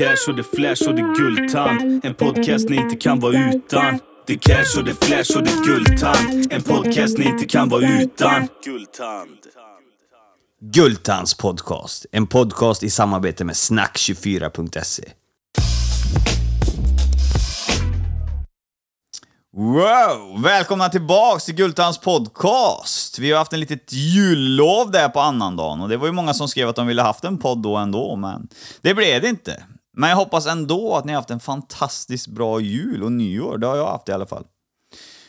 cash och det flash och det Gultand. En podcast ni inte kan vara utan. Det cash och det flash och det Gultand. En podcast ni inte kan vara utan. Gultand. Gultands podcast. En podcast i samarbete med Snack24.se. Wow! Välkomna tillbaks till Gultands podcast. Vi har haft en litet jullov där på annandagen. Och det var ju många som skrev att de ville haft en podd då ändå. Men det blev det inte. Men jag hoppas ändå att ni har haft en fantastiskt bra jul och nyår. Det har jag haft i alla fall.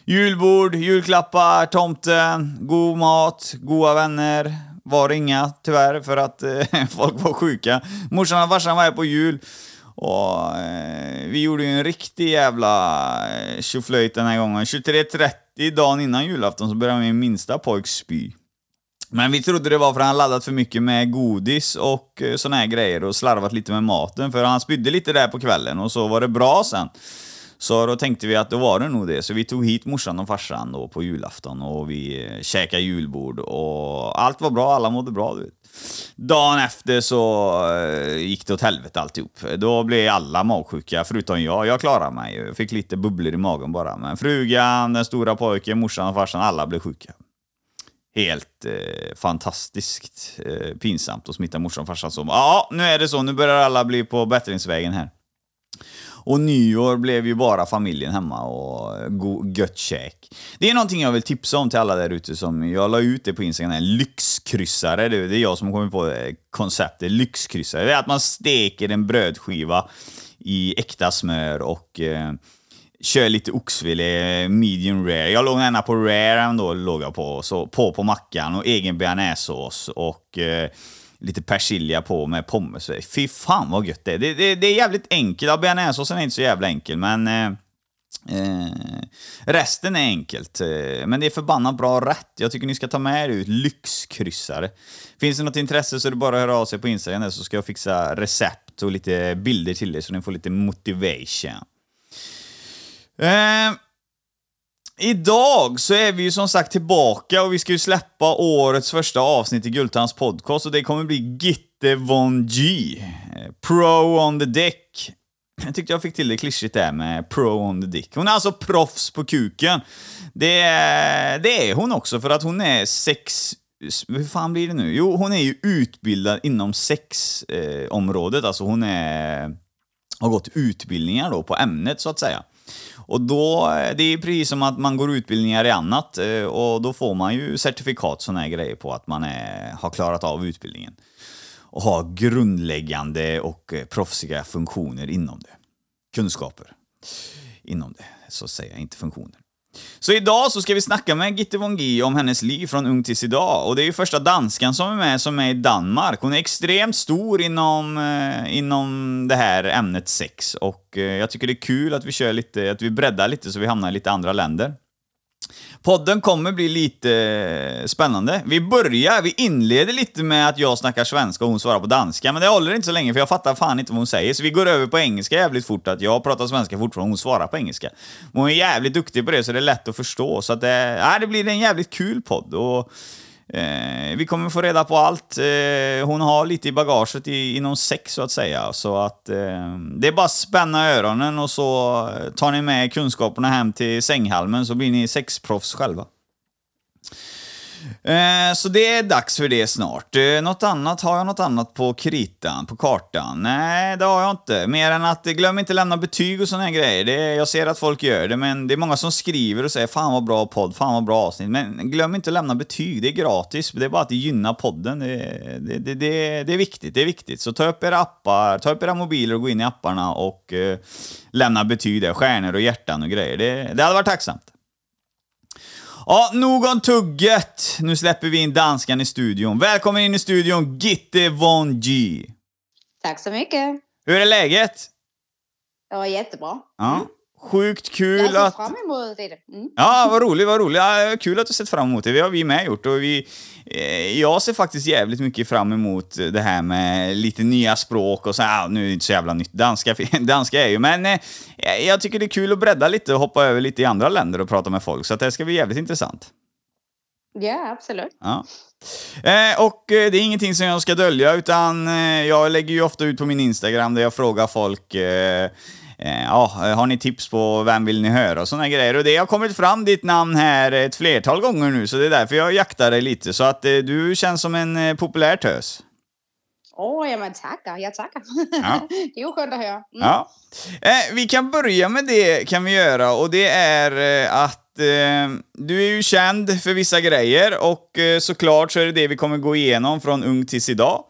Julbord, julklappar, tomten, god mat, goda vänner. Var inga tyvärr för att folk var sjuka. Morsan och varsan var här på jul. Och vi gjorde ju en riktig jävla tjoflöjt den här gången. 23.30 dagen innan julafton så började min minsta pojk spy. Men vi trodde det var för att han laddat för mycket med godis och såna här grejer och slarvat lite med maten. För han spydde lite där på kvällen och så var det bra sen. Så då tänkte vi att det var det nog det. Så vi tog hit morsan och farsan då på julafton och vi käkade julbord. Och allt var bra, alla mådde bra, du vet. Dagen efter så gick det åt helvete alltihop. Då blev alla magsjuka förutom jag. Jag klarade mig. Jag fick lite bubblor i magen bara. Men frugan, den stora pojken, morsan och farsan, alla blev sjuka. Helt fantastiskt pinsamt att smitta morsan och farsan som. Ja, nu är det så. Nu börjar alla bli på bättringsvägen här. Och nyår blev ju bara familjen hemma och gött käk. Det är någonting jag vill tipsa om till alla där ute som jag la ut det på Instagram. En lyxkryssare, det är jag som kommer på det konceptet, lyxkryssare. Det är att man steker en brödskiva i äkta smör och kör lite oxfilé, medium rare. Jag låg gärna på rare ändå, låg jag på, så på mackan och egen bearnaisesås och... lite persilja på med pommes. Fy fan vad gött det är. Det är jävligt enkelt. Ja, bearnaisesåsen är inte så jävla enkel. Men resten är enkelt. Men det är förbannat bra rätt. Jag tycker ni ska ta med er ut lyxkryssare. Finns det något intresse så är det bara att höra av sig på Instagram. Så ska jag fixa recept och lite bilder till er. Så ni får lite motivation. Idag så är vi ju som sagt tillbaka och vi ska ju släppa årets första avsnitt i Gultands podcast och det kommer bli Gitte von G. Pro on the dick. Jag tyckte jag fick till det klyschigt där med pro on the dick. Hon är alltså proffs på kuken. Det är hon också för att hon är sex... Hur fan blir det nu? Jo, hon är ju utbildad inom sexområdet. Alltså hon har gått utbildningar då på ämnet så att säga. Och då, det är precis som att man går utbildningar i annat och då får man ju certifikat såna här grejer på att man har klarat av utbildningen och har grundläggande och proffsiga funktioner inom det. Kunskaper inom det, så att säga, inte funktioner. Så idag så ska vi snacka med Gitte von G om hennes liv från ung tills idag. Och det är ju första danskan som är med som är i Danmark. Hon är extremt stor inom det här ämnet sex. Och jag tycker det är kul att vi kör lite, att vi breddar lite så vi hamnar i lite andra länder. Podden kommer bli lite spännande. Vi inleder lite med att jag snackar svenska och hon svarar på danska. Men det håller inte så länge för jag fattar fan inte vad hon säger. Så vi går över på engelska jävligt fort. Att jag pratar svenska fortfarande och hon svarar på engelska. Men hon är jävligt duktig på det så det är lätt att förstå. Så att det blir en jävligt kul podd. Och vi kommer få reda på allt. Hon har lite i bagaget inom sex så att säga. Så att det är bara att spänna öronen och så tar ni med kunskaperna hem till sänghalmen så blir ni sexproffs själva. Så det är dags för det snart. Har jag något annat på kritan, på kartan? Nej, det har jag inte. Mer än att glöm inte lämna betyg och såna här grejer. Jag ser att folk gör det, men det är många som skriver och säger fan vad bra podd, fan vad bra avsnitt. Men glöm inte lämna betyg, det är gratis. Det är bara att det gynnar podden. Det är viktigt, det är viktigt. Så ta upp era appar, ta upp era mobiler och gå in i apparna och lämna betyg där, stjärnor och hjärtan och grejer. Det hade varit tacksamt. Ja, nog om tugget. Nu släpper vi in danskan i studion. Välkommen in i studion, Gitte von G. Tack så mycket. Hur är läget? Ja, jättebra. Ja, sjukt kul att... Jag har sett fram emot det. Mm. Ja, vad roligt. Ja, kul att du sett fram emot det. Det har vi med gjort. Och jag ser faktiskt jävligt mycket fram emot det här med lite nya språk och så här. Nu är det inte så jävla nytt. Danska är ju. Men jag tycker det är kul att bredda lite och hoppa över lite i andra länder och prata med folk. Så att det ska bli jävligt intressant. Ja, absolut. Ja. Och det är ingenting som jag ska dölja, utan jag lägger ju ofta ut på min Instagram där jag frågar folk, har ni tips på vem vill ni höra och såna grejer. Och det har kommit fram ditt namn här ett flertal gånger nu, så det är därför jag jaktar dig lite. Så att du känns som en populär tös. Ja men tackar, jag tackar. Ja. Det är ju skönt att höra. Ja. Vi kan börja med det, kan vi göra. Och det är att du är ju känd för vissa grejer, och såklart så är det det vi kommer gå igenom från ung tills idag.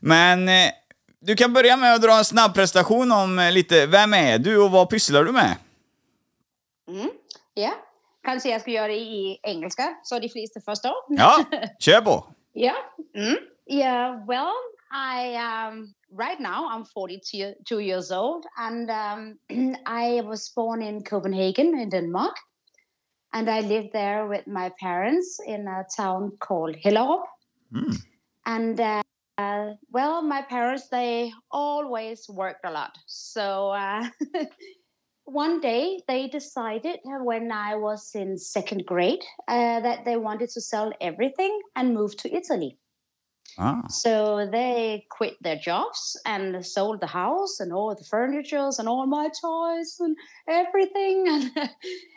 Men du kan börja med att dra en snabb prestation om lite, vem är du och vad pysslar du med? Ja, kanske jag ska göra det i engelska så de flesta förstår. Ja, kör på. Ja, well, I right now I'm 42 years old and I was born in Copenhagen in Denmark. And I lived there with my parents in a town called Hellerup. Mm. And, my parents, they always worked a lot. So one day they decided when I was in second grade that they wanted to sell everything and move to Italy. Ah. So they quit their jobs and sold the house and all the furniture and all my toys and everything.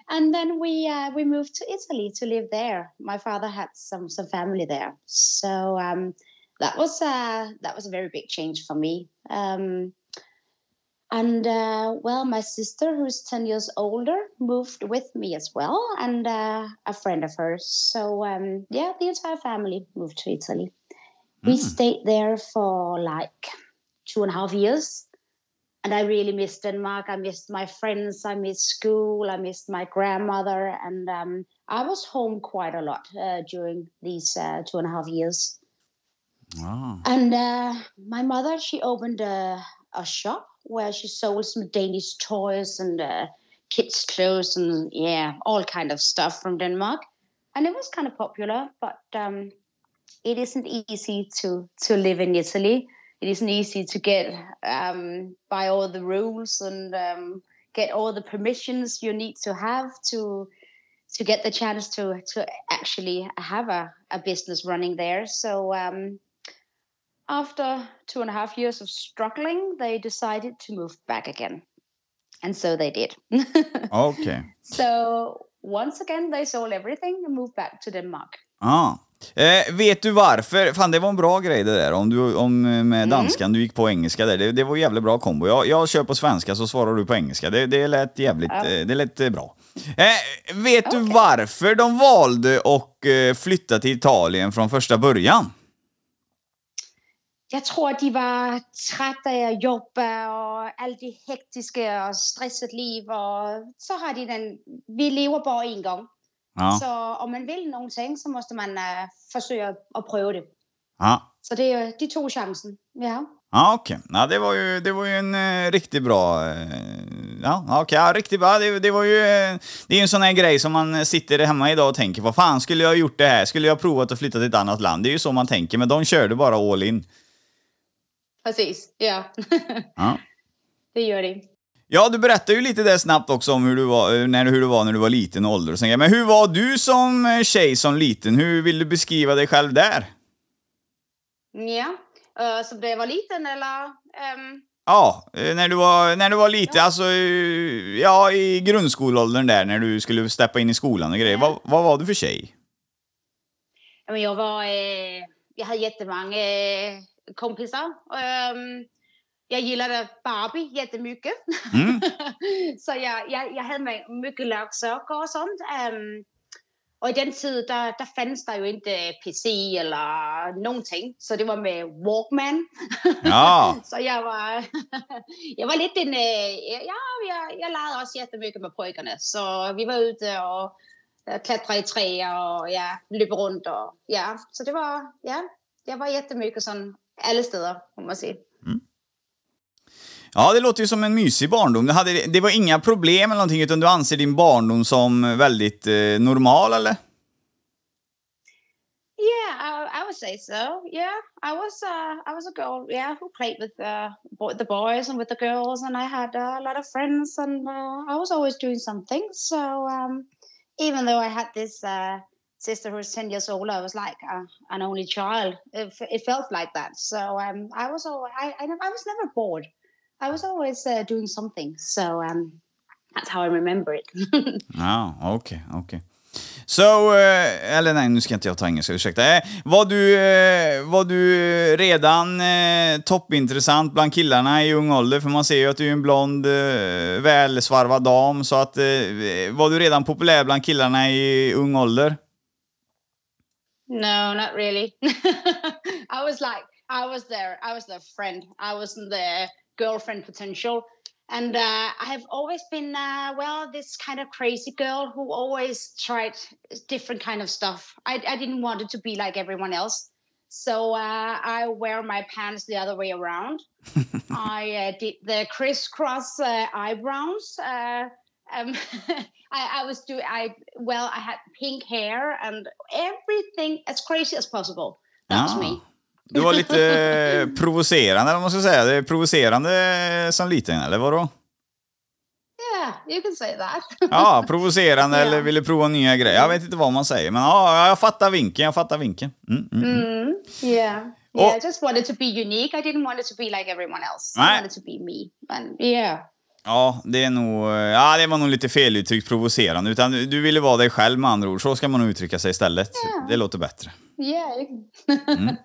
And then we moved to Italy to live there. My father had some family there. So that was a very big change for me. My sister, who's 10 years older, moved with me as well, and a friend of hers. So the entire family moved to Italy. We stayed there for like 2.5 years, and I really missed Denmark. I missed my friends. I missed school. I missed my grandmother, and I was home quite a lot during these 2.5 years. Wow. And my mother, she opened a shop where she sold some Danish toys and kids' clothes and all kind of stuff from Denmark, and it was kind of popular, but. It isn't easy to live in Italy. It isn't easy to get by all the rules and get all the permissions you need to have to get the chance to actually have a business running there. So after 2.5 years of struggling, they decided to move back again. And so they did. Okay. So once again, they sold everything and moved back to Denmark. Oh. Vet du varför? Fan, det var en bra grej det där. Om med danskan, du gick på engelska där. Det var en jävligt bra kombo. Jag kör på svenska så svarar du på engelska. Det lät jävligt det lät bra. Vet du varför de valde att flytta till Italien från första början? Jag tror att de var trötta av att jobba och allt det hektiska och stressat liv, och så har de vi lever bara en gång. Ja. Så om man vill någonting så måste man försöka att pröva det. Ja. Så de tog chansen. Ja. Ja, okej. Okay. Ja, det var ju en riktigt bra. Riktigt bra. Det är ju en sån här grej som man sitter hemma idag och tänker, vad fan skulle jag gjort det här? Skulle jag provat att flytta till ett annat land? Det är ju så man tänker, men de körde bara all in. Precis. Ja. Ja. Det gör det. Ja, du berättade ju lite där snabbt också om hur du var när du var liten och ålder. Men hur var du som tjej som liten? Hur vill du beskriva dig själv där? Ja, som det var liten eller? Ja, när du var liten, ja. Alltså i grundskolåldern där när du skulle steppa in i skolan och grejer. Ja. Vad var du för tjej? Ja, men jag hade jättemånga kompisar. Jag gillade Barbie jättemycket. Mm. Så jag hade mycket löksocker och sånt. Och i den tiden där fanns det ju inte PC eller någonting. Så det var med Walkman. Ja. Så jag var lite en... jag lärde också jättemycket med pojkarna. Så vi var ute och klättrade i träer och löpte runt. Och, så det var... Ja, jag var jättemycket sån alla steder, om man säger. Mm. Ja, det låter ju som en mysig barndom. Det var inga problem eller någonting, utan du anser din barndom som väldigt normal, eller? Yeah, I would say so. Yeah, I was a girl, who played with the boys and with the girls, and I had a lot of friends, and I was always doing something. So even though I had this sister who was 10 years old, I was like an only child. It felt like that. So I was never bored. I was always doing something. So that's how I remember it. Ah, okay. So, eller nej, nu ska inte jag ta engelska, ursäkta. Var du redan toppintressant bland killarna i ung ålder? För man ser ju att du är en blond, välsvarvad dam. Så att, var du redan populär bland killarna i ung ålder? No, not really. I was the friend. I wasn't the girlfriend potential. And I have always been, this kind of crazy girl who always tried different kind of stuff. I didn't want it to be like everyone else. So I wear my pants the other way around. I did the crisscross eyebrows. I had pink hair and everything as crazy as possible. That was me. Du var lite provocerande, eller man ska säga. Det är provocerande som liten, eller vadå? Yeah, you can say that. Ja, provocerande eller ville prova nya grejer. Jag vet inte vad man säger, men ja, jag fattar vinkeln. Yeah, I just wanted to be unique. I didn't want it to be like everyone else. I wanted to be me. But, yeah. Ja, det var nog lite feluttryckt provocerande. Utan du ville vara dig själv med andra ord. Så ska man nog uttrycka sig istället. Yeah. Det låter bättre. Yeah. Mm.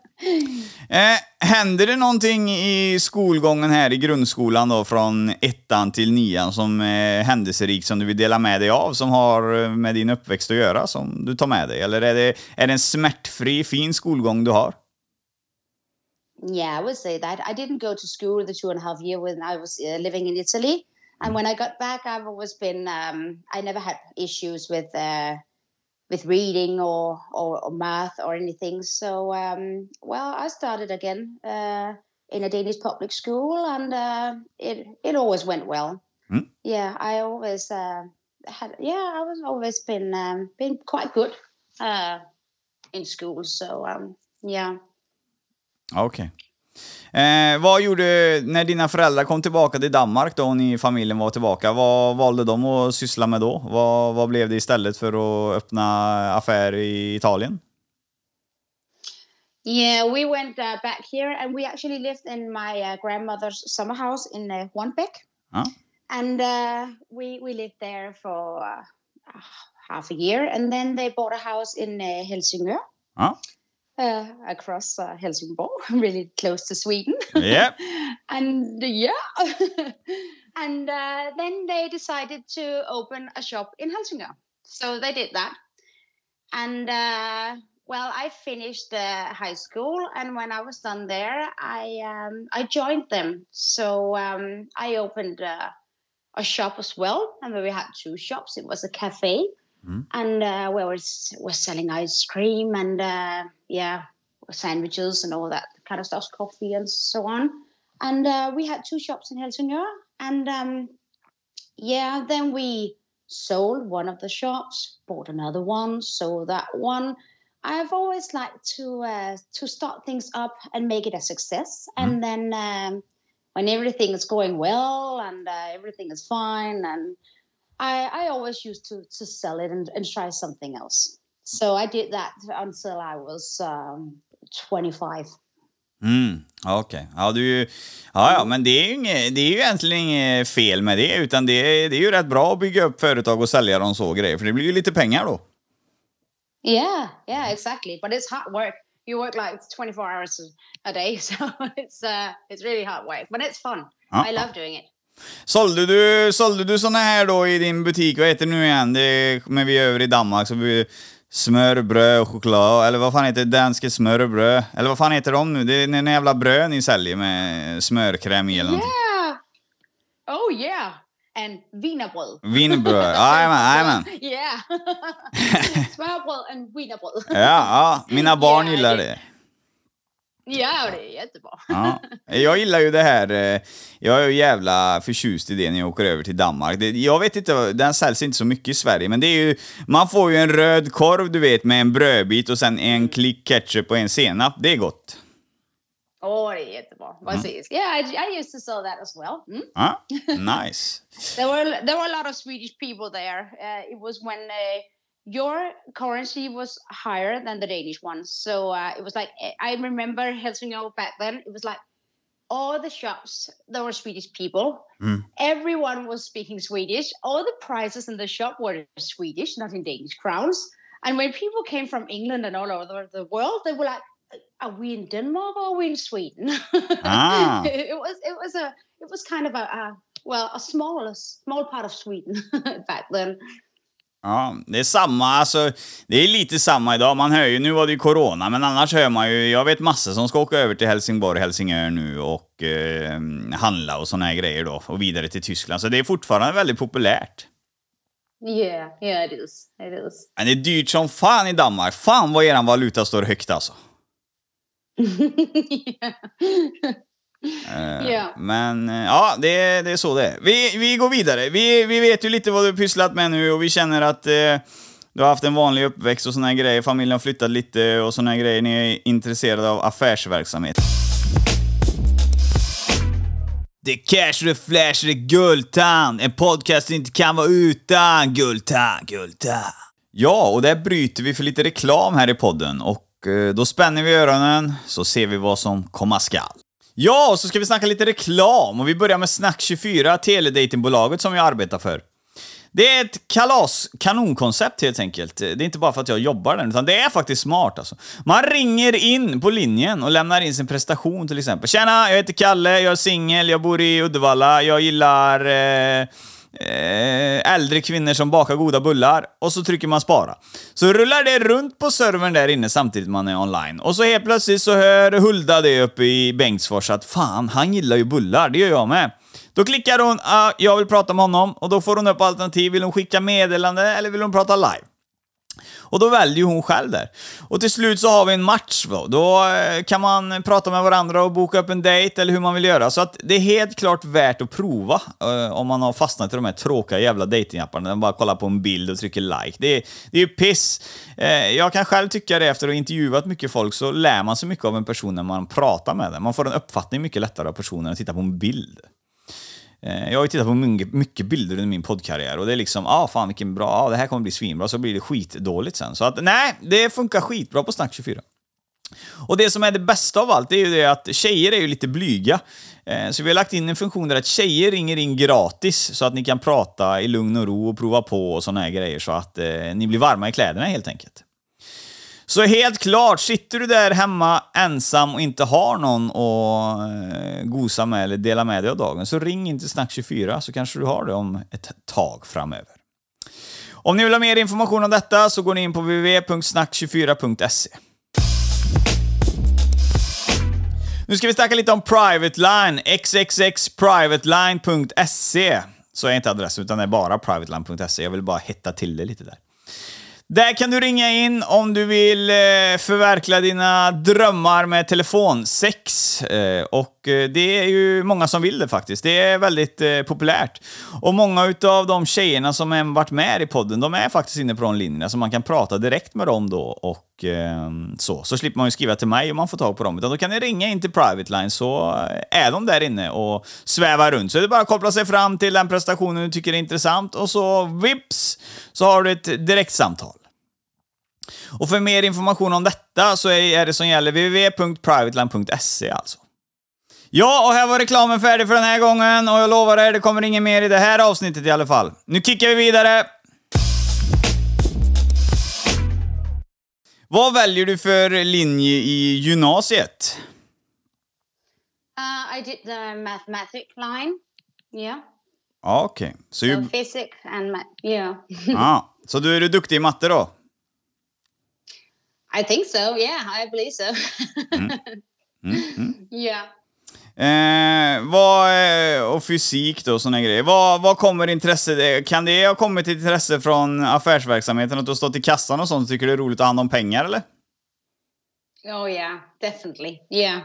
Händer det någonting i skolgången här i grundskolan då, från 1:an till 9:an, som är händelserikt, som du vill dela med dig av, som har med din uppväxt att göra, som du tar med dig? Eller är det en smärtfri, fin skolgång du har? Yeah, I would say that. I didn't go to school the 2.5 years when I was living in Italy. And when I got back, I've always been, I never had issues with reading or math or anything. So, I started again in a Danish public school, and it always went well. Mm. Yeah, I always I was always been quite good in school. So, yeah. Okej. Vad gjorde när dina föräldrar kom tillbaka till Danmark då, ni familjen var tillbaka? Vad valde de att syssla med då? Vad blev det istället för att öppna affär i Italien? Yeah, we went back here, and we actually lived in my grandmother's summer house in Warnbeck. And we lived there for half a year, and then they bought a house in Helsingør. Across Helsingborg, really close to Sweden. Yeah. And then they decided to open a shop in Helsingør. So they did that. And I finished high school, and when I was done there, I joined them. So I opened a shop as well, and we had 2 shops. It was a cafe. Mm. And we're selling ice cream and sandwiches and all that kind of stuff, coffee and so on. And we had 2 shops in Helsingør. And then we sold one of the shops, bought another one, sold that one. I've always liked to start things up and make it a success. Mm. And then when everything is going well and everything is fine, and I always used to sell it and try something else. So I did that until I was 25. Okej. Ja, men det är ju egentligen inget fel med det, utan det är ju rätt bra att bygga upp företag och sälja dem så grejer, för det blir ju lite pengar då. Yeah, exactly. But it's hard work. You work like 24 hours a day, so it's really hard work, but it's fun. I love doing it. Sålde du såna här då i din butik? Vad heter nu igen? Men vi är över i Danmark, så vi smör, bröd och choklad. Eller vad fan heter danske smör och bröd? Eller vad fan heter de nu? Det är en jävla bröd ni säljer med smörkräm i eller någonting. Yeah. Oh yeah. And wienerbröd. Wienerbröd. Amen. Yeah. Smörbröd and wienerbröd. Ja, mina barn gillar det. Ja, det är jättebra. Ja, jag gillar ju det här. Jag är ju jävla förtjust i det när jag åker över till Danmark. Jag vet inte, den säljs inte så mycket i Sverige, men det är ju, man får ju en röd korv, du vet, med en brödbit och sen en klick ketchup och en senap. Det är gott. Det är jättebra. Precis. Yeah, I used to sell that as well. Mm. Nice. There were a lot of Swedish people there. It was when your currency was higher than the Danish one. So it was like, I remember Helsingør back then, it was like all the shops, there were Swedish people. Mm. Everyone was speaking Swedish. All the prices in the shop were Swedish, not in Danish crowns. And when people came from England and all over the world, they were like, are we in Denmark or are we in Sweden? Ah. it was kind of a small part of Sweden back then. Ja, det är samma, alltså det är lite samma idag. Man hör ju, nu var det ju corona, men annars hör man ju, jag vet massor som ska åka över till Helsingborg, Helsingör nu och handla och såna här grejer då och vidare till Tyskland. Så det är fortfarande väldigt populärt. Yeah, it is. Men det är dyrt som fan i Danmark. Fan vad eran valuta står högt alltså. Yeah. Men ja, det är så det är. Vi går vidare. Vi vet ju lite vad du har pysslat med nu och vi känner att du har haft en vanlig uppväxt och såna här grejer. Familjen har flyttat lite och såna här grejer. Ni är intresserade av affärsverksamhet. Det Cash, det Flash, det Gultand. En podcast inte kan vara utan Gultand. Ja, och där bryter vi för lite reklam här i podden. Och då spänner vi öronen så ser vi vad som komma skall. Ja, och så ska vi snacka lite reklam och vi börjar med Snack24, teledatingbolaget som jag arbetar för. Det är ett kanonkoncept helt enkelt. Det är inte bara för att jag jobbar där, utan det är faktiskt smart alltså. Man ringer in på linjen och lämnar in sin prestation till exempel. Tjena, jag heter Kalle, jag är singel, jag bor i Uddevalla, jag gillar äldre kvinnor som bakar goda bullar. Och så trycker man spara. Så rullar det runt på servern där inne samtidigt man är online. Och så helt plötsligt så hör Hulda det uppe i Bengtsfors att fan, han gillar ju bullar, det gör jag med. Då klickar hon, jag vill prata med honom. Och då får hon upp alternativ, vill hon skicka meddelande eller vill hon prata live. Och då väljer hon själv där. Och till slut så har vi en match då. Då kan man prata med varandra och boka upp en dejt eller hur man vill göra. Så att det är helt klart värt att prova om man har fastnat i de här tråkiga jävla dejtingapparna. Man bara kollar på en bild och trycker like. Det är ju piss. Jag kan själv tycka det efter att ha intervjuat mycket folk, så lär man sig mycket av en person när man pratar med den. Man får en uppfattning mycket lättare av personen att titta på en bild. Jag har ju tittat på mycket bilder under min poddkarriär och det är liksom, fan vilken bra, det här kommer bli svinbra, så blir det skitdåligt sen. Så att nej, det funkar skitbra på Snack24. Och det som är det bästa av allt är ju det att tjejer är ju lite blyga. Så vi har lagt in en funktion där att tjejer ringer in gratis så att ni kan prata i lugn och ro och prova på och såna här grejer så att ni blir varma i kläderna helt enkelt. Så helt klart, sitter du där hemma ensam och inte har någon att gosa med eller dela med dig av dagen, så ring inte Snack24 så kanske du har det om ett tag framöver. Om ni vill ha mer information om detta så går ni in på www.snack24.se. Nu ska vi snacka lite om Private Line, xxxprivatline.se. Så är inte adressen utan det är bara privatline.se. Jag vill bara hitta till det lite där. Där kan du ringa in om du vill förverkliga dina drömmar med telefonsex. Och det är ju många som vill det faktiskt. Det är väldigt populärt. Och många av de tjejerna som har varit med i podden, de är faktiskt inne på de linjerna. Så man kan prata direkt med dem då och så slipper man ju skriva till mig om man får tag på dem. Utan då kan ni ringa in till Private Line så är de där inne och svävar runt. Så det är bara att koppla sig fram till den prestationen du tycker är intressant. Och så vips så har du ett direkt samtal. Och för mer information om detta så är det som gäller www.privateline.se alltså. Ja, och här var reklamen färdig för den här gången. Och jag lovar er, det kommer ingen mer i det här avsnittet i alla fall. Nu kickar vi vidare. Vad väljer du för linje i gymnasiet? I did the mathematics line. Yeah. Okej. Okay. So physics and math. Yeah. Så du är duktig i matte då? I think so. Yeah, I believe so. Yeah. Och fysik då, såna grejer. Vad kommer intresse? Kan det ha kommit intresse från affärsverksamheten att du har stått i kassan och sånt? Tycker du det är roligt att ha hand om pengar eller? Oh yeah, definitely. Yeah.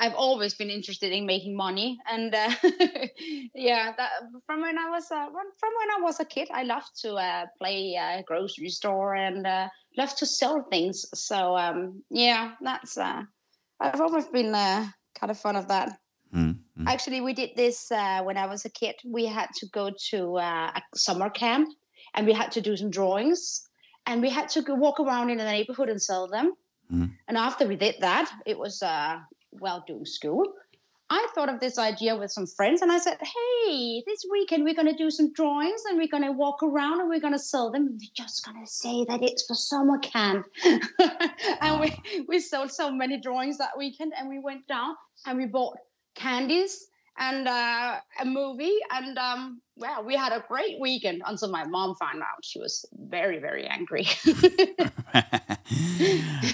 I've always been interested in making money and yeah, from when I was a kid I loved to play grocery store and loved to sell things. So yeah, that's I've always been kind of fun of that. Actually, we did this when I was a kid. We had to go to a summer camp and we had to do some drawings, and we had to go walk around in the neighborhood and sell them. Mm. And after we did that, it was well during school. I thought of this idea with some friends, and I said, hey, this weekend we're going to do some drawings, and we're going to walk around, and we're going to sell them. We're just going to say that it's for summer camp. And we sold so many drawings that weekend, and we went down, and we bought candies and a movie. And, well, we had a great weekend until my mom found out. She was very, very angry.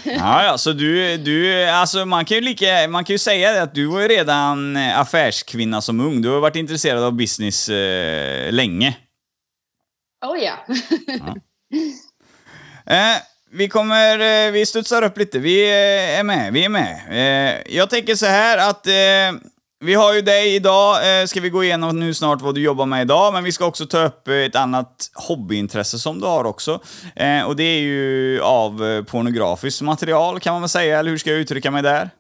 Ja, alltså du alltså man kan ju säga det att du var ju redan affärskvinna som ung. Du har varit intresserad av business länge. Oh yeah. Ja. Vi studsar upp lite. Vi är med. Jag tänker så här att vi har ju dig idag, ska vi gå igenom nu snart vad du jobbar med idag, men vi ska också ta upp ett annat hobbyintresse som du har också, och det är ju av pornografiskt material, kan man väl säga, eller hur ska jag uttrycka mig där?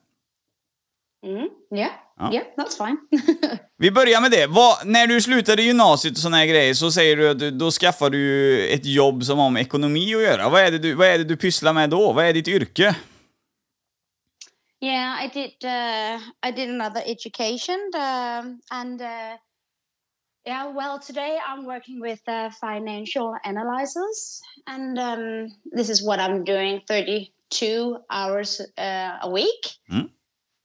Yeah, that's fine. Vi börjar med det. När du slutade gymnasiet och såna här grejer, så säger du att då skaffar du ett jobb som har med ekonomi att göra. Vad är det du pysslar med då? Vad är ditt yrke? Yeah, I did another education, and today I'm working with financial analyzers, and this is what I'm doing 32 hours a week. Mm.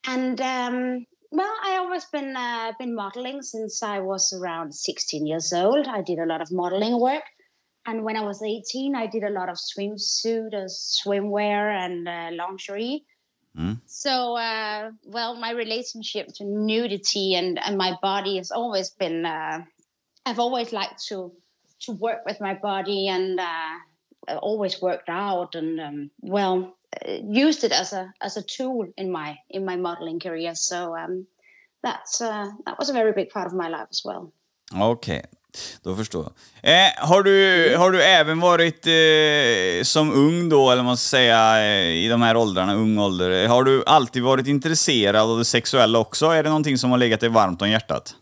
And I always been modeling since I was around 16 years old. I did a lot of modeling work, and when I was 18, I did a lot of swimwear, and lingerie. Mm. So, my relationship to nudity and my body has always been, I've always liked to work with my body, and always worked out, and used it as a tool in my modeling career. So that was a very big part of my life as well. Okay. Då förstår jag. Har du även varit som ung då, eller man ska säga i de här åldrarna, ung ålder, har du alltid varit intresserad av det sexuella också? Är det någonting som har legat dig varmt om hjärtat?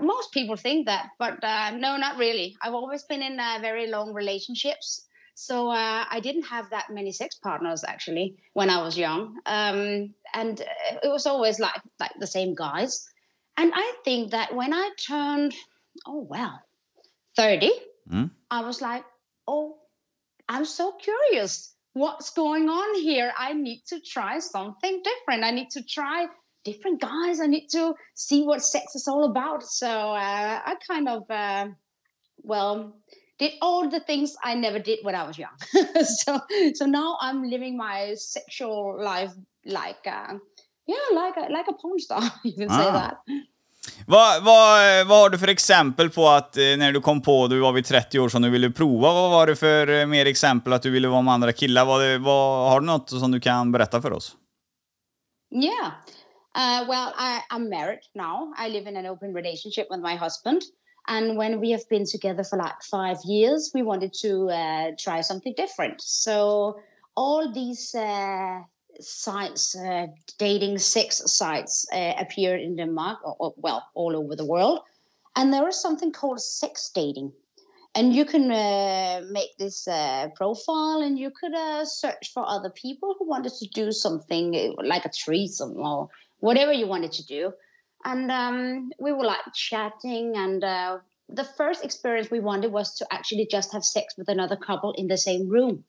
Most people think that, but no, not really. I've always been in very long relationships, so I didn't have that many sex partners actually when I was young, and it was always like the same guys. And I think that when I turned, 30, I was like, I'm so curious. What's going on here? I need to try something different. I need to try different guys. I need to see what sex is all about. So I kind of, did all the things I never did when I was young. So now I'm living my sexual life like a porn star, you can say that. Vad har du för exempel på att när du kom på, du var vid 30 år som du ville prova, vad var det för mer exempel att du ville vara med andra killar? Har du något som du kan berätta för oss? Yeah. I'm married now. I live in an open relationship with my husband. And when we have been together for like 5 years, we wanted to try something different. So all these sites, dating sex sites appear in Denmark, or all over the world, and there is something called sex dating, and you can make this profile, and you could search for other people who wanted to do something like a threesome or whatever you wanted to do, and we were like chatting, and the first experience we wanted was to actually just have sex with another couple in the same room.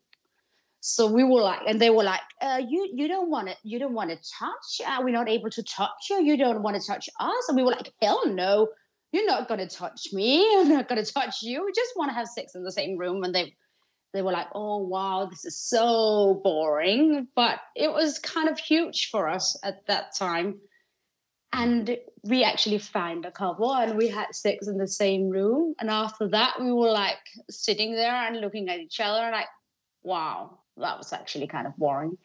So we were like, and they were like, you don't want to touch. We're not able to touch you. You don't want to touch us. And we were like, hell no, you're not going to touch me. I'm not going to touch you. We just want to have sex in the same room. And they were like, oh, wow, this is so boring. But it was kind of huge for us at that time. And we actually found a couple, and we had sex in the same room. And after that, we were like sitting there and looking at each other and like, wow, that was actually kind of boring.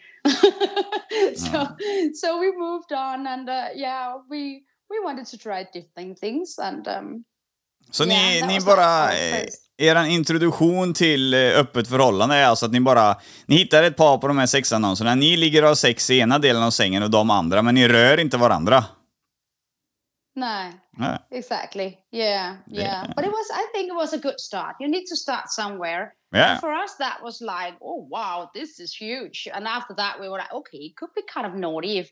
So we moved on, and we wanted to try different things, and så ni bara eran introduktion till öppet förhållande är alltså att ni hittar ett par på de här sexannonserna, ni ligger och har sex i ena delen av sängen och de andra, men ni rör inte varandra. Nej. Yeah. Exactly. Yeah. But I think it was a good start. You need to start somewhere. Yeah. And for us, that was like, oh, wow, this is huge. And after that, we were like, okay, it could be kind of naughty if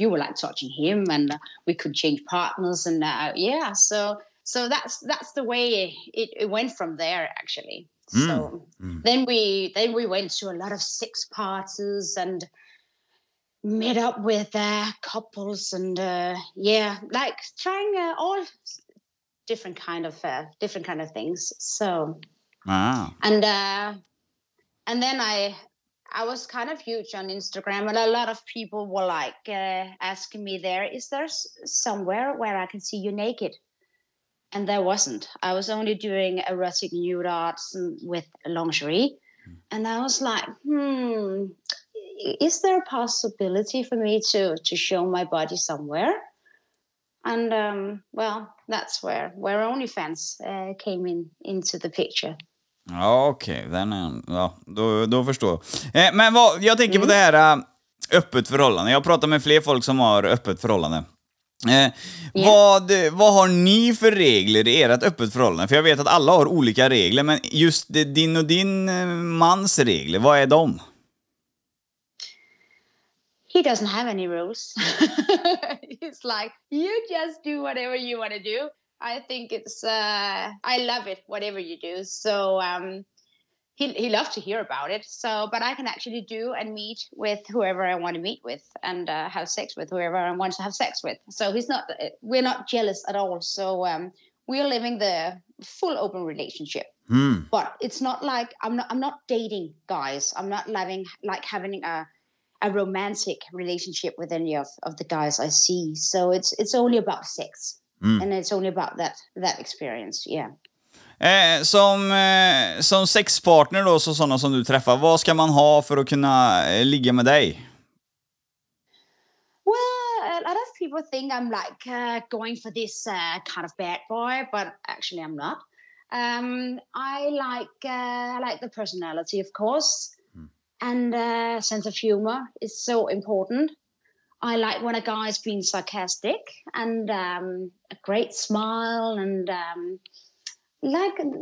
you were like touching him, and we could change partners. And so that's the way it went from there, actually. So then we went to a lot of sex parties and met up with couples and trying all different kind of things. So wow. And then I was kind of huge on Instagram, and a lot of people were like asking me, is there somewhere where I can see you naked? And there wasn't. I was only doing erotic nude arts with lingerie, and I was like, is there a possibility for me to show my body somewhere? And that's where OnlyFans came into the picture. Ja, okej. Då förstår jag. Men jag tänker på det här öppet förhållande. Jag pratar med fler folk som har öppet förhållande. Vad har ni för regler i ert öppet förhållande? För jag vet att alla har olika regler, men just din och din mans regler, vad är de? He doesn't have any rules. It's like, you just do whatever you want to do. I think it's, I love it, whatever you do. So he loves to hear about it. So, but I can actually do and meet with whoever I want to meet with, and have sex with whoever I want to have sex with. So we're not jealous at all. So we're living the full open relationship. Mm. But it's not like, I'm not dating guys. I'm not having a romantic relationship with any of the guys I see. So it's only about sex. And it's only about that experience, yeah. Som sexpartner då, så sådana som du träffar, vad ska man ha för att kunna ligga med dig? Well, a lot of people think I'm like going for this kind of bad boy, but actually I'm not. I like the personality, of course. And sense of humor is so important. I like when a guy's being sarcastic, and a great smile, and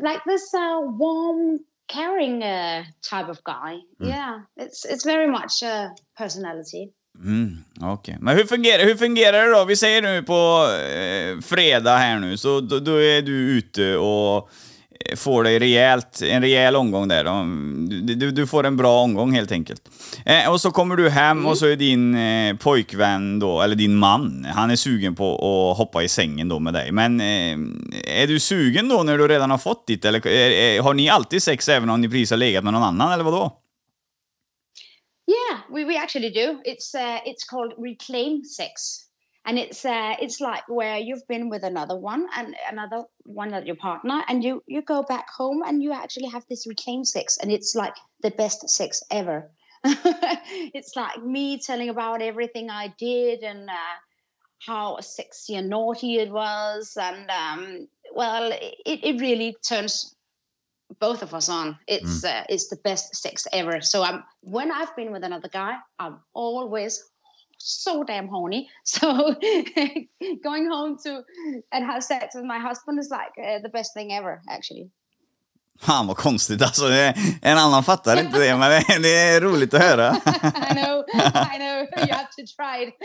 like this warm, caring type of guy. Mm. Yeah, it's very much personality. Mm, okej. Men hur fungerar det då? Vi säger nu på fredag här nu, så då är du ute och får dig en rejäl omgång där. Du får en bra omgång helt enkelt. Och så kommer du hem, och så är din pojkvän då, eller din man, han är sugen på att hoppa i sängen då med dig. Men är du sugen då när du redan har fått ditt, eller har ni alltid sex även om ni precis har legat med någon annan, eller vad då? Yeah, we actually do. It's called reclaim sex. And it's like where you've been with another one that your partner, and you go back home and you actually have this reclaim sex, and it's like the best sex ever. It's like me telling about everything I did, and how sexy and naughty it was, and it really turns both of us on. It's the best sex ever. So when I've been with another guy, I'm always so damn horny. So going home and have sex with my husband is like the best thing ever, actually. Han var konstigt alltså. En annan fattar inte det, men det är roligt att höra. I know. You have to try it.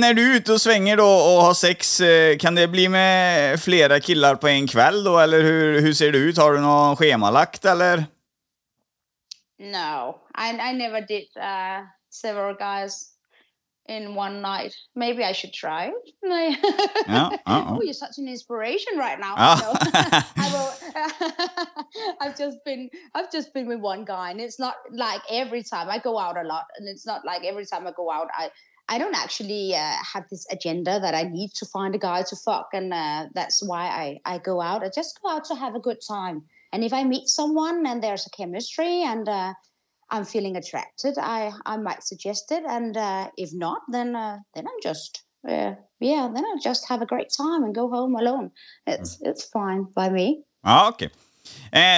När du är ute och svänger då och har sex, kan det bli med flera killar på en kväll då, eller hur ser det ut? Har du någon schemalagt eller? No, I never did several guys in one night. Maybe I should try it. Oh, you're such an inspiration right now. Oh. So, I've just been with one guy, and it's not like every time I go out a lot, and it's not like every time I go out I don't actually have this agenda that I need to find a guy to fuck, and that's why I go out. I just go out to have a good time. And if I meet someone and there's a chemistry and I'm feeling attracted, I might suggest it. And if not, then I'm just then I'll just have a great time and go home alone. It's fine by me. Ah, okay.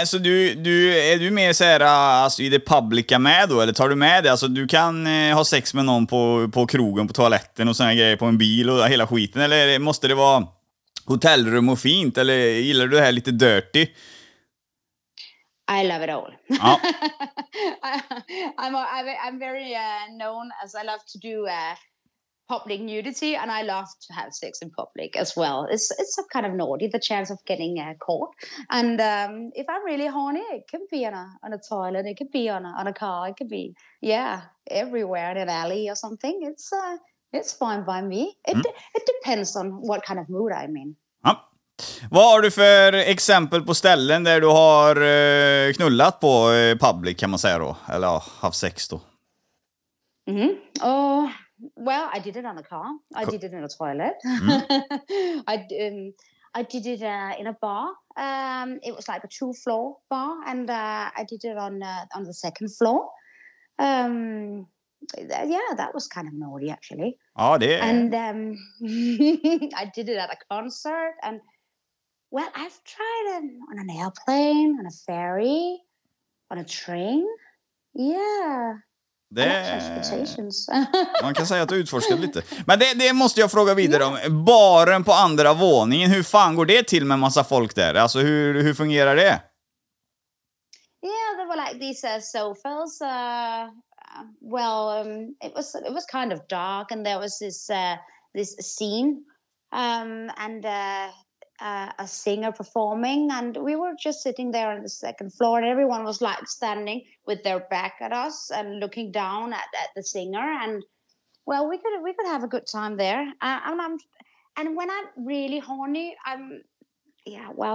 Så du är du mer så här, alltså, i det publika med då, eller tar du med det? Alltså du kan ha sex med någon på krogen, på toaletten och såna grejer, på en bil och hela skiten, eller måste det vara hotellrum och fint, eller gillar du det här lite dirty? I love it all. Oh. I'm very known as I love to do public nudity, and I love to have sex in public as well. It's kind of naughty, the chance of getting caught. And if I'm really horny, it can be on a toilet, it could be on a car, it could be everywhere in an alley or something. It's fine by me. It depends on what kind of mood I'm in. Oh. Vad har du för exempel på ställen där du har knullat på public, kan man säga då? Eller haft sex då? Oh, well, I did it on a car. I did it in a toilet. I did it in a bar. It was like a 2-floor bar, and I did it on the 2nd floor. That was kind of naughty actually. Oh, dear. And I did it at a concert, and well, I've tried it on an airplane, on a ferry, on a train. Yeah. Man kan säga att du utforskar lite. Men det måste jag fråga vidare om. Baren på andra våningen, hur fan går det till med massa folk där? Alltså hur fungerar det? Yeah, there were like these sofas. It was kind of dark, and there was this scene, and a singer performing, and we were just sitting there on the 2nd floor, and everyone was like standing with their back at us and looking down at the singer, and well, we could have a good time there. And when I'm really horny,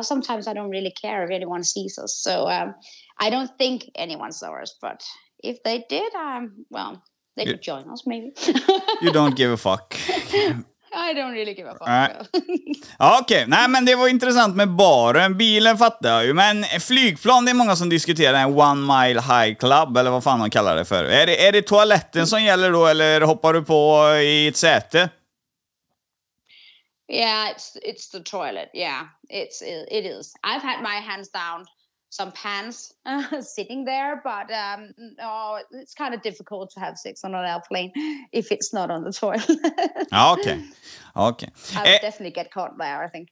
sometimes I don't really care if anyone sees us, so I don't think anyone saw us, but if they did, they could join us maybe. You don't give a fuck. I don't really give a fuck. Okej. Nej, men det var intressant med baren. Bilen fattar jag ju, men flygplan, det är många som diskuterar en 1 mile high club, eller vad fan de kallar det för. Är det toaletten som gäller då, eller hoppar du på i ett säte? Yeah, it's the toilet. Yeah, it is. I've had my hands down some pants sitting there, but it's kind of difficult to have sex on an airplane if it's not on the toilet. Okay. I would definitely get caught there, I think.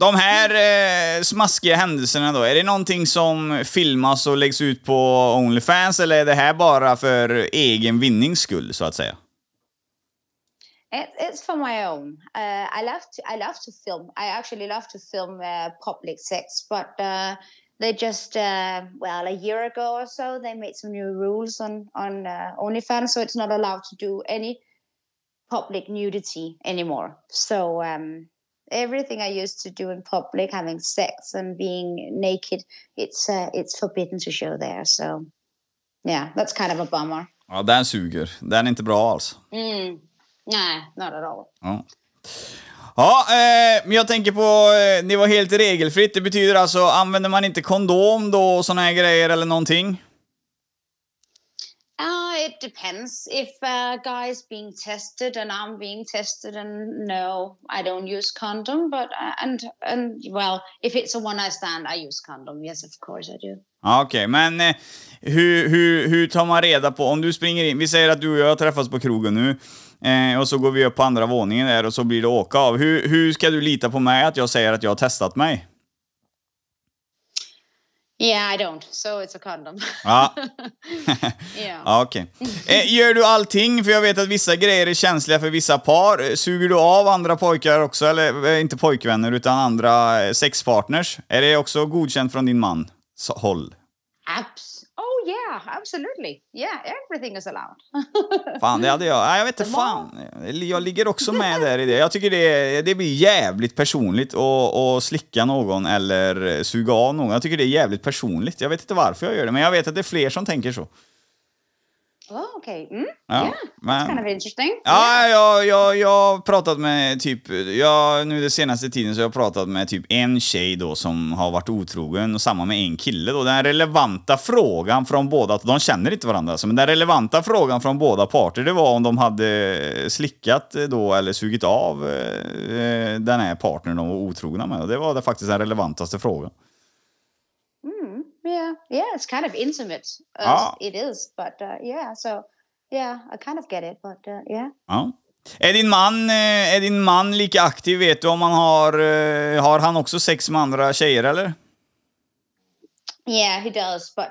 De här smaskiga händelserna då, är det någonting som filmas och läggs ut på OnlyFans, eller är det här bara för egen vinnings skull, så att säga? It's for my own. I love to film. I actually love to film public sex, but they just a year ago or so they made some new rules on OnlyFans, so it's not allowed to do any public nudity anymore. So everything I used to do in public, having sex and being naked, it's forbidden to show there. So yeah, that's kind of a bummer. Ja, den suger. Den är inte bra alls. Nej, not at all. Men jag tänker på, det var helt regelfritt. Det betyder alltså, använder man inte kondom då och såna här grejer eller någonting? It depends. If a guy is being tested and I'm being tested, and no, I don't use condom. But if it's a one night stand, I use condom. Yes, of course I do. Okej, men hur tar man reda på om du springer in? Vi säger att du och jag träffas på krogen nu. Och så går vi upp på andra våningen där, och så blir det åka av. Hur ska du lita på mig att jag säger att jag har testat mig? Yeah, I don't. So it's a condom. Yeah. Okej. Gör du allting? För jag vet att vissa grejer är känsliga för vissa par. Suger du av andra pojkar också? Eller inte pojkvänner, utan andra sexpartners? Är det också godkänt från din man håll? Absolut. Yeah, absolutely. Yeah, everything is allowed. Fan, det hade jag. Jag vet inte, fan. Jag ligger också med där i det. Jag tycker det blir jävligt personligt att slicka någon eller suga av någon. Jag tycker det är jävligt personligt. Jag vet inte varför jag gör det, men jag vet att det är fler som tänker så. Okej. That's kind of interesting. Yeah. Jag har pratat med nu den senaste tiden, så jag har pratat med typ en tjej då som har varit otrogen, och samma med en kille då. Den relevanta frågan från båda, de känner inte varandra alltså, men den relevanta frågan från båda parter, det var om de hade slickat då eller sugit av den här partnern de var otrogna med. Och det var faktiskt den relevantaste frågan. Yeah, it's kind of intimate. It is, but yeah, so yeah, I kind of get it, but yeah. Ja. Är din man lika aktiv? Vet du om han har han också sex med andra tjejer eller? Yeah, he does, but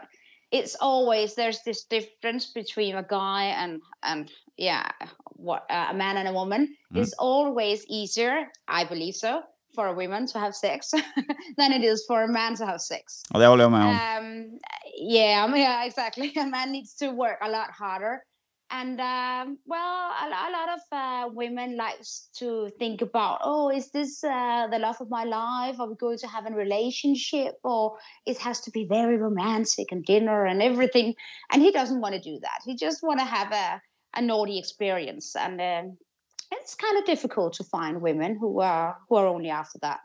it's always there's this difference between a guy and yeah, what a man and a woman. Mm. It's always easier, I believe so, for a woman to have sex than it is for a man to have sex. Oh, det håller jag med om. Yeah, exactly. A man needs to work a lot harder. And, a lot of women likes to think about, is this the love of my life? Are we going to have a relationship? Or it has to be very romantic and dinner and everything. And he doesn't want to do that. He just want to have a naughty experience. And it's kind of difficult to find women who are only after that.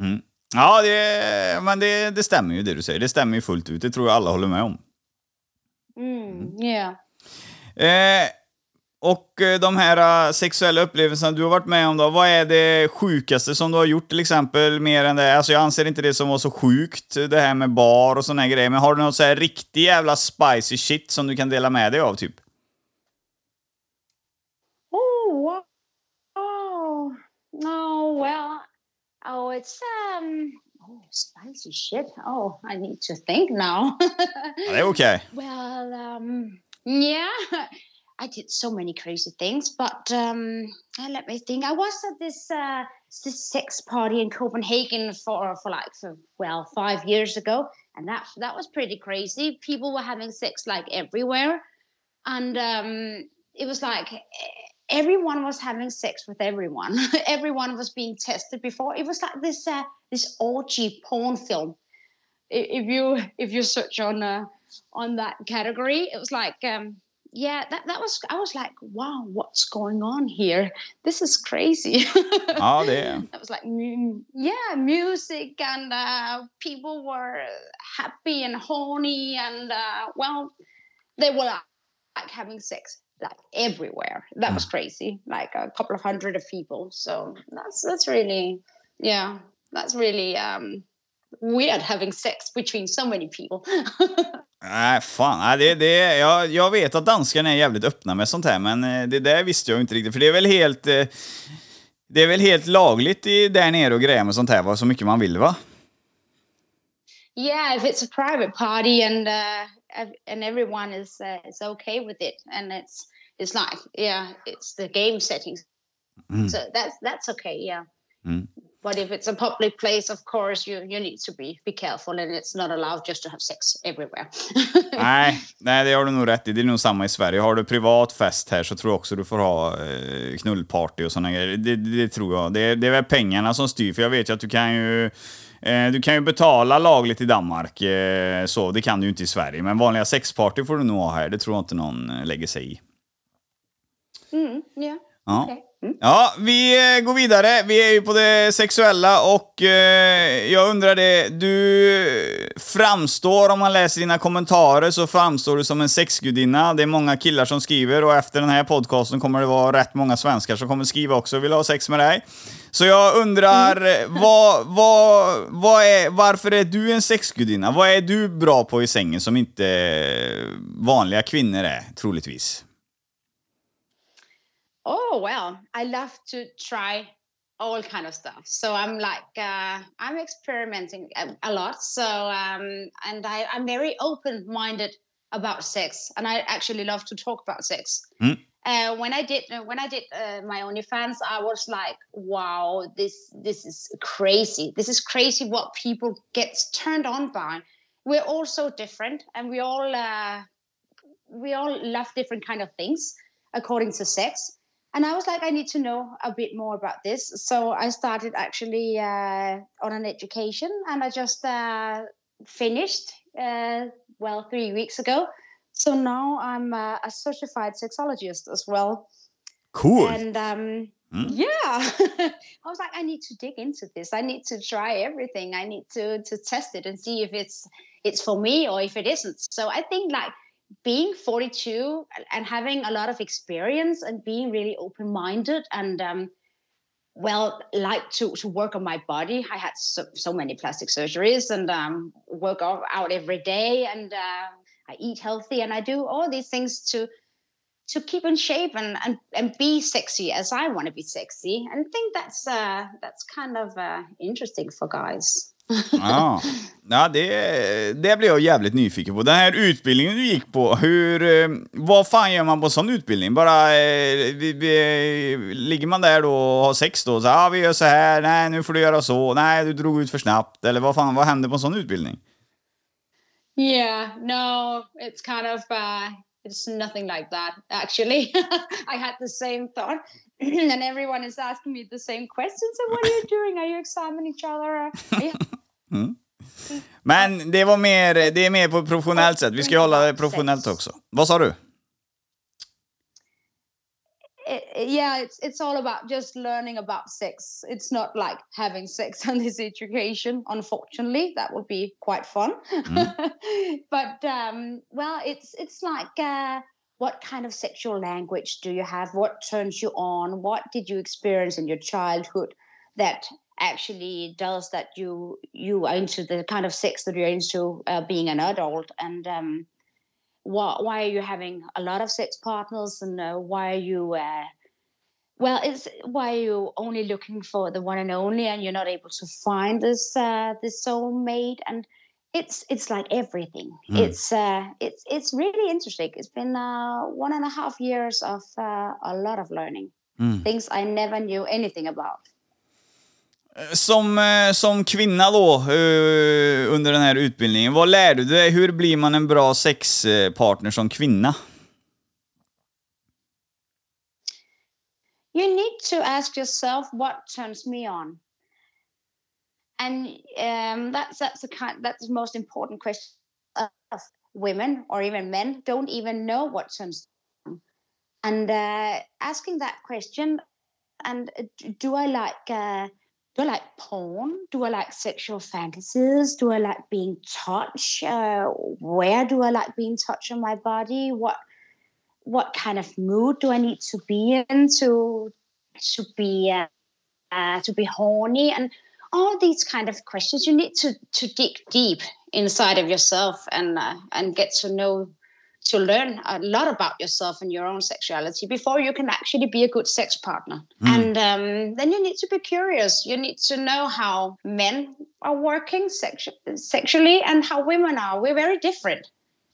Mm. Ja, men det stämmer ju det du säger. Det stämmer ju fullt ut. Det tror jag alla håller med om. Mm, yeah. Och de här sexuella upplevelserna du har varit med om då, vad är det sjukaste som du har gjort till exempel, mer än det? Alltså jag anser inte det som var så sjukt, det här med bar och såna här grejer, men har du något så här riktigt jävla spicy shit som du kan dela med dig av typ? It's spicy shit. Oh, I need to think now. Are you okay? Well, yeah, I did so many crazy things, but let me think. I was at this sex party in Copenhagen for 5 years ago, and that was pretty crazy. People were having sex like everywhere, and it was like everyone was having sex with everyone. Everyone was being tested before. It was like this orgy porn film. If you search on that category, it was like that was, I was like, wow, what's going on here? This is crazy. Oh, yeah. That was like music and people were happy and horny and they were like having sex like everywhere. That was crazy. Like a couple of hundred of people. So that's really weird having sex between so many people. Nej, fan. Jag vet att danskarna är jävligt öppna med sånt här, men det där visste jag inte riktigt. För det är väl helt lagligt där nere och grejer med sånt här, vad så mycket man vill, va? Yeah, if it's a private party and everyone is okay with it, and it's like, yeah, it's the game setting. Mm. So that's okay, yeah. Mm. But if it's a public place, of course, you need to be careful, and it's not allowed just to have sex everywhere. Nej, det har du nog rätt i. Det är nog samma i Sverige. Har du privat fest här så tror jag också du får ha knullparty och sådana grejer. Det tror jag. Det är väl pengarna som styr, för jag vet ju att du kan ju betala lagligt i Danmark. Så det kan du ju inte i Sverige. Men vanliga sexparty får du nog ha här. Det tror jag inte någon lägger sig i. Mm, yeah. Ja, okej. Okay. Ja, vi går vidare. Vi är ju på det sexuella och jag undrar det. Du framstår, om man läser dina kommentarer, så framstår du som en sexgudinna. Det är många killar som skriver, och efter den här podcasten kommer det vara rätt många svenskar som kommer skriva också och vill ha sex med dig. Så jag undrar, varför är du en sexgudinna? Vad är du bra på i sängen som inte vanliga kvinnor är, troligtvis? Oh, well, I love to try all kind of stuff. So I'm like, I'm experimenting a lot. So, and I'm very open-minded about sex. And I actually love to talk about sex. Mm. When I did my OnlyFans, I was like, wow, this is crazy. This is crazy what people get turned on by. We're all so different. And we all love different kind of things according to sex. And I was like, I need to know a bit more about this. So I started actually on an education, and I just finished, 3 weeks ago. So now I'm a certified sexologist as well. Cool. And I was like, I need to dig into this. I need to try everything. I need to test it and see if it's for me or if it isn't. So I think like, being 42 and having a lot of experience and being really open-minded and well, like to work on my body. I had so many plastic surgeries and work out every day, and I eat healthy, and I do all these things to keep in shape and be sexy as I want to be sexy. And I think that's kind of interesting for guys. Ja, ja, det blir jag jävligt nyfiken på. Den här utbildningen du gick på, vad fan gör man på sån utbildning? Bara ligger man där då och har sex då? Så, vi gör så här, nej nu får du göra så, nej du drog ut för snabbt. Eller vad hände på en sån utbildning? Yeah, no, it's kind of... It's nothing like that, actually. I had the same thought. And everyone is asking me the same questions. And what are you doing? Are you examining each other? Mm. Men det är mer på professionellt sätt. Vi ska hålla det professionellt också. Vad sa du? Yeah, it's all about just learning about sex. It's not like having sex on this education. Unfortunately, that would be quite fun. But well, it's like what kind of sexual language do you have? What turns you on? What did you experience in your childhood that actually does that you are into the kind of sex that you're into being an adult? And why are you having a lot of sex partners, and why are you why are you only looking for the one and only, and you're not able to find this soulmate? And it's like everything. It's really interesting. It's been 1.5 years of a lot of learning, things I never knew anything about. Som kvinna då, under den här utbildningen, vad lärde du dig? Hur blir man en bra sexpartner som kvinna? You need to ask yourself what turns me on. And that's the most important question of women or even men don't even know what turns on. And asking that question, and do I like porn? Do I like sexual fantasies? Do I like being touched? Where do I like being touched on my body? What kind of mood do I need to be in to be horny? And all these kind of questions, you need to dig deep inside of yourself and get to learn a lot about yourself and your own sexuality before you can actually be a good sex partner. And then you need to be curious. You need to know how men are working sexually and how women are. We're very different.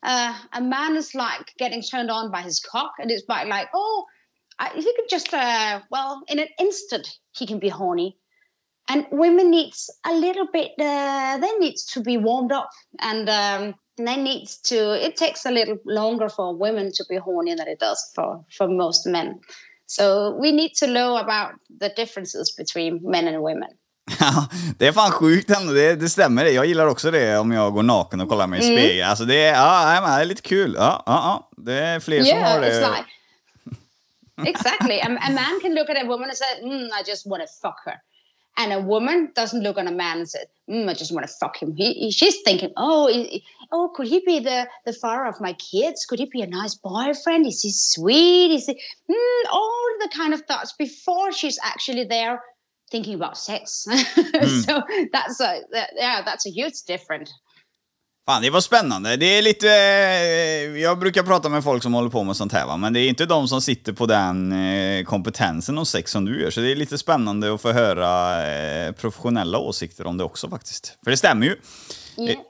A man is like getting turned on by his cock, and it's like, he could just, in an instant, he can be horny. And women needs a little bit, they needs to be warmed up, and they needs to, it takes a little longer for women to be horny than it does for most men. So we need to know about the differences between men and women. Ja, det är fan sjukt ändå, det stämmer det. Jag gillar också det om jag går naken och kollar mig i spegeln. Alltså det är, det är lite kul. Det är fler som har det. It's like, exactly. A man can look at a woman and say, I just want to fuck her. And a woman doesn't look on a man and says, I just want to fuck him. She's thinking, could he be the father of my kids? Could he be a nice boyfriend? Is he sweet? Is he all the kind of thoughts before she's actually there thinking about sex? So that's a huge difference. Fan, det var spännande. Det är lite, jag brukar prata med folk som håller på med sånt här, va? Men det är inte de som sitter på den kompetensen om sex som du gör. Så det är lite spännande att få höra professionella åsikter om det också faktiskt. För det stämmer ju. Yeah.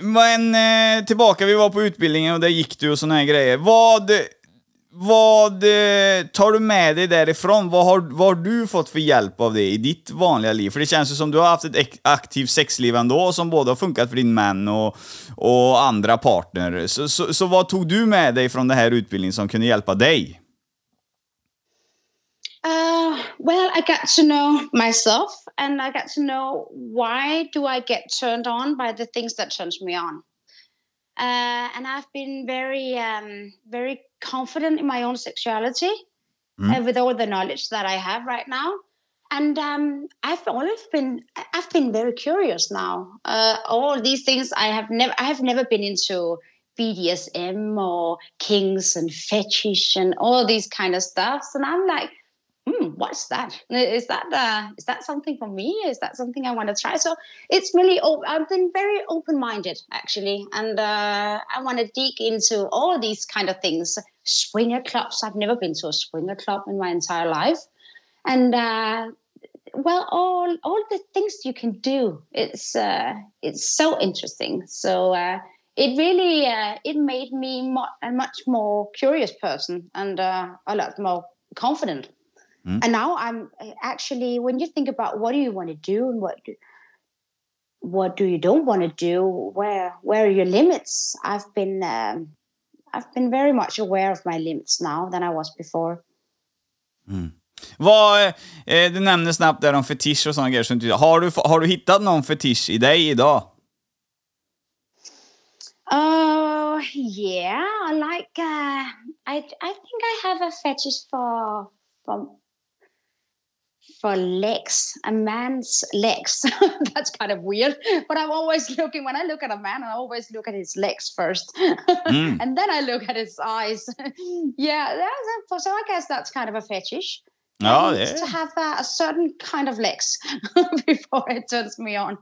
Men tillbaka, vi var på utbildningen och där gick du och såna här grejer. Vad tar du med dig därifrån? Vad har du fått för hjälp av det i ditt vanliga liv? För det känns ju som du har haft ett aktivt sexliv ändå, som både har funkat för din man och andra partner. Så vad tog du med dig från den här utbildningen som kunde hjälpa dig? I got to know myself, and I got to know why do I get turned on by the things that turns me on. And I've been very, very confident in my own sexuality with all the knowledge that I have right now. And I've been very curious now. All these things I have never been into BDSM or kinks and fetish and all these kind of stuff. And I'm like, what's that? Is that something for me? Is that something I want to try? So it's really, I've been very open-minded actually. And I want to dig into all these kind of things. Swinger clubs. I've never been to a swinger club in my entire life. And, all the things you can do. It's so interesting. So, it really, it made me a much more curious person and a lot more confident. Mm. And now I'm actually, when you think about what do you want to do and what do you don't want to do, where are your limits? I've been very much aware of my limits now than I was before. Mm. Vad, du nämnde snabbt där om fetisch och sådana grejer som du, har du hittat någon fetisch i dig idag? Oh, yeah. I think I have a fetish for legs, a man's legs. That's kind of weird, but I'm always looking, when I look at a man, I always look at his legs first. And then I look at his eyes. Yeah, so I guess that's kind of a fetish. Oh, yeah. To have a certain kind of legs before it turns me on.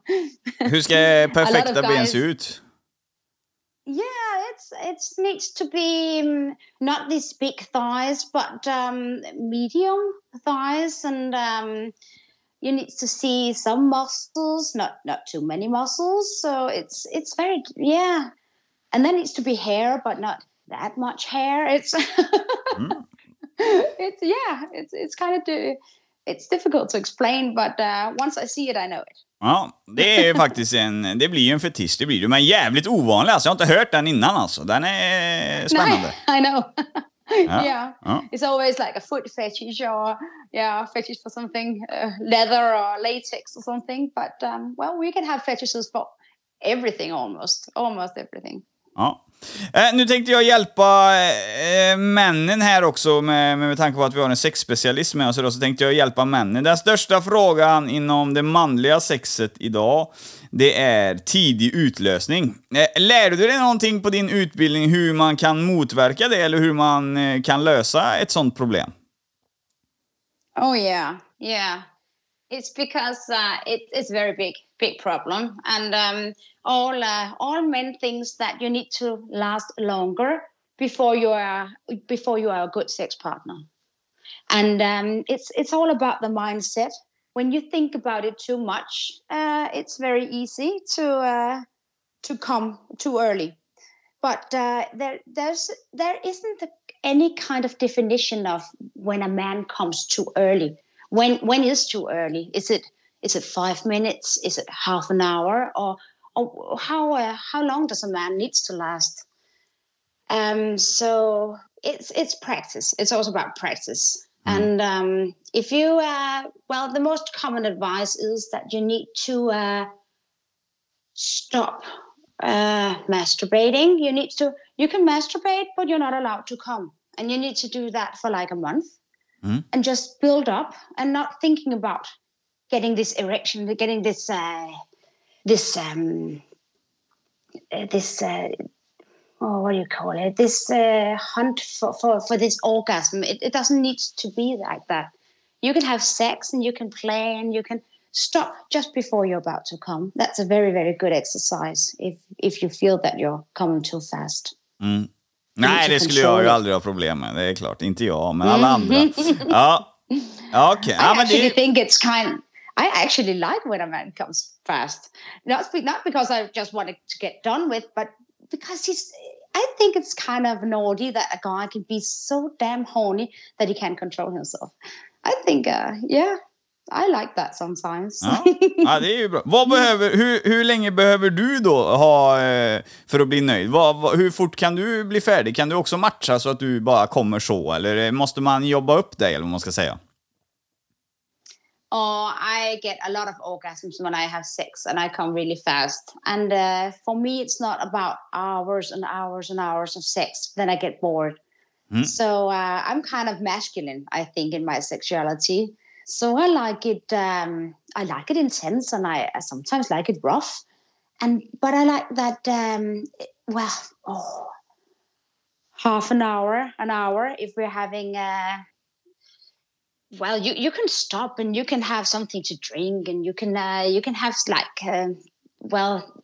Hur ska perfekta ben se ut? Yeah, it needs to be not these big thighs, but medium thighs, and you need to see some muscles, not too many muscles. So it's very, yeah, and then it needs to be hair, but not that much hair. It's it's kind of it's difficult to explain, but once I see it, I know it. Ja, det är ju faktiskt det blir ju en fetisch, det blir ju, men jävligt ovanlig alltså. Jag har inte hört den innan alltså. Den är spännande. Nej, I know. Ja. Yeah. Ja. It's always like a foot fetish or fetish for something leather or latex or something, but we can have fetishes for everything almost everything. Ja. Nu tänkte jag hjälpa männen här också med tanke på att vi har en sexspecialist med oss idag, så tänkte jag hjälpa männen. Den största frågan inom det manliga sexet idag, det är tidig utlösning. Lärde du dig någonting på din utbildning hur man kan motverka det eller hur man kan lösa ett sånt problem? Oh yeah. It's because it's very big problem, and all men thinks that you need to last longer before you are a good sex partner, and it's all about the mindset. When you think about it too much, it's very easy to come too early. But there isn't any kind of definition of when a man comes too early. When is too early? Is it 5 minutes? Is it half an hour? Or how long does a man needs to last? So it's practice. It's also about practice. And if you the most common advice is that you need to stop masturbating. You can masturbate, but you're not allowed to come, and you need to do that for like a month. Mm. And just build up and not thinking about getting this erection, getting this hunt for this orgasm. It doesn't need to be like that. You can have sex and you can play and you can stop just before you're about to come. That's a very, very good exercise if you feel that you're coming too fast. Mm. Nej, det skulle jag ju aldrig ha problem med. Det är klart, inte jag, men alla andra. Ja. Okay. I actually like when a man comes fast. Not because I just wanted to get done with, but because I think it's kind of naughty that a guy can be so damn horny that he can't control himself. I think I like that sometimes. Ja, det är ju bra. Hur länge behöver du då ha för att bli nöjd? Hur fort kan du bli färdig? Kan du också matcha så att du bara kommer så? Eller måste man jobba upp dig, eller vad man ska säga? Oh, I get a lot of orgasms when I have sex and I come really fast. And for me, it's not about hours and hours and hours of sex. Then I get bored. Mm. So I'm kind of masculine, I think, in my sexuality. So I like it. I like it intense, and I sometimes like it rough. But I like that. Half an hour, an hour. If we're having well, you can stop and you can have something to drink and you can have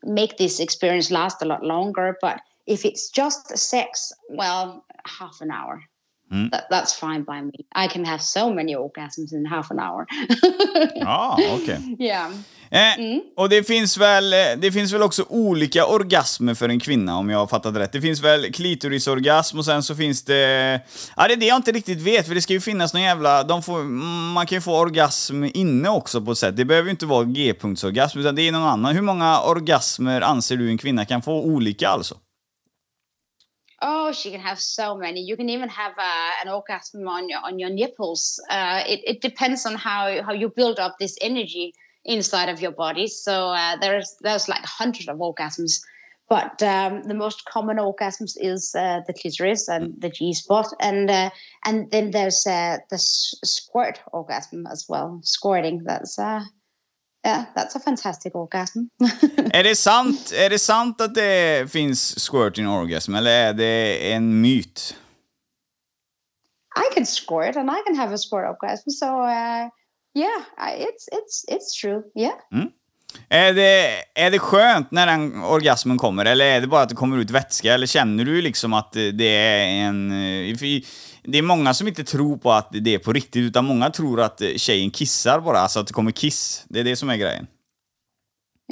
make this experience last a lot longer. But if it's just sex, well, half an hour. Mm. That's fine by me. I can have so many orgasms in half an hour. Ja, okej. Okay. Yeah. Och det finns väl också olika orgasmer för en kvinna, om jag har fattat rätt. Det finns väl klitorisorgasm och sen så finns det... Ja, det är det jag inte riktigt vet, för det ska ju finnas någon jävla... Man kan ju få orgasm inne också på ett sätt. Det behöver ju inte vara g-punktsorgasm, utan det är någon annan. Hur många orgasmer anser du en kvinna kan få olika alltså? Oh, she can have so many. You can even have an orgasm on your nipples. It depends on how you build up this energy inside of your body. So there's like 100 of orgasms, but the most common orgasms is the clitoris and the G-spot, and then there's the squirt orgasm as well. Squirting. That's yeah, that's a fantastic orgasm. Är det sant att det finns squirting orgasm, eller är det en myt? I can squirt and I can have a squirt orgasm, so yeah, it's true. Yeah. Mm. Är det skönt när den orgasmen kommer, eller är det bara att det kommer ut vätska, eller känner du liksom att det är en... Det är många som inte tror på att det är på riktigt, utan många tror att tjejen kissar bara, alltså att det kommer kiss. Det är det som är grejen.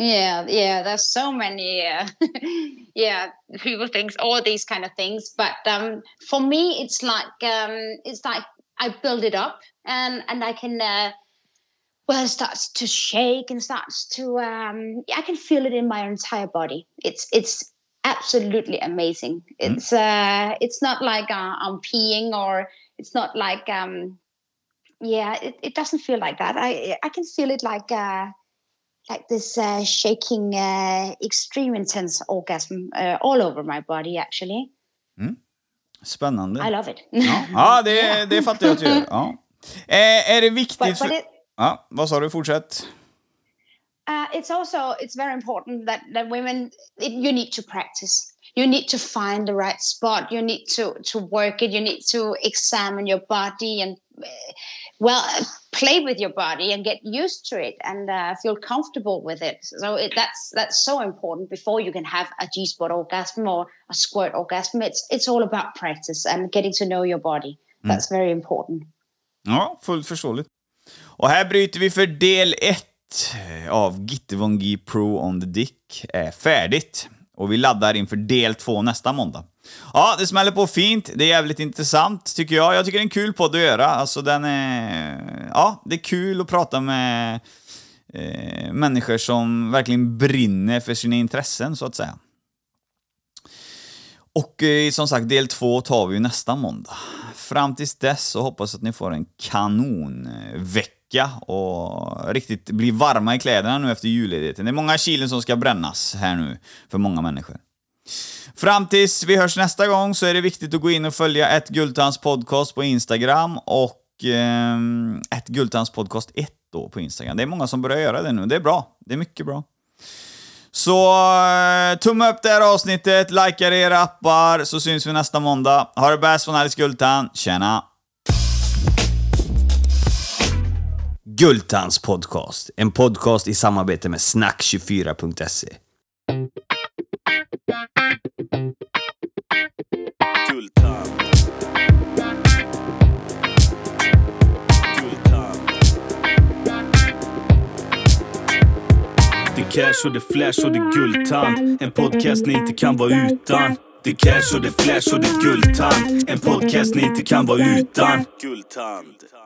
Yeah, there's so many people think all these kind of things, but for me it's like I build it up and I can it starts to shake and starts to I can feel it in my entire body. It's absolutely amazing. It's not like I'm peeing, or it's not like it doesn't feel like that. I can feel it like this shaking, extreme intense orgasm all over my body actually. Mm. Spännande. I love it. Ja, det fattar jag att du gör. Ja. Är det viktigt för... Ja, vad sa du? Fortsätt. It's very important that women, you need to practice. You need to find the right spot. You need to work it. You need to examine your body and play with your body and get used to it and feel comfortable with it. So that's so important before you can have a G-spot orgasm or a squirt orgasm. It's all about practice and getting to know your body. That's very important. Ja, fullt förståeligt. Och här bryter vi för del 1 av Gitte von G Pro on the Dick är färdigt. Och vi laddar inför del 2 nästa måndag. Ja, det smäller på fint. Det är jävligt intressant tycker jag. Jag tycker det är en kul podd att göra. Alltså det är kul att prata med människor som verkligen brinner för sina intressen så att säga. Och som sagt, del 2 tar vi ju nästa måndag. Fram tills dess så hoppas att ni får en kanonvecka och riktigt blir varma i kläderna nu efter julledigheten. Det är många kilen som ska brännas här nu för många människor. Fram tills vi hörs nästa gång så är det viktigt att gå in och följa @Gultands podcast på Instagram och @Gultandspodcast1 då på Instagram. Det är många som börjar göra det nu. Det är bra. Det är mycket bra. Så tumma upp det här avsnittet, likea era appar, så syns vi nästa måndag. Ha det bäst från Alice Gultand. Tjena! Gultands podcast. En podcast i samarbete med Snack24.se. Gultand. Det är cash och det är flash och det är Gultand. En podcast ni inte kan vara utan. Det är cash och det är flash och det är Gultand. En podcast ni inte kan vara utan. Gultand.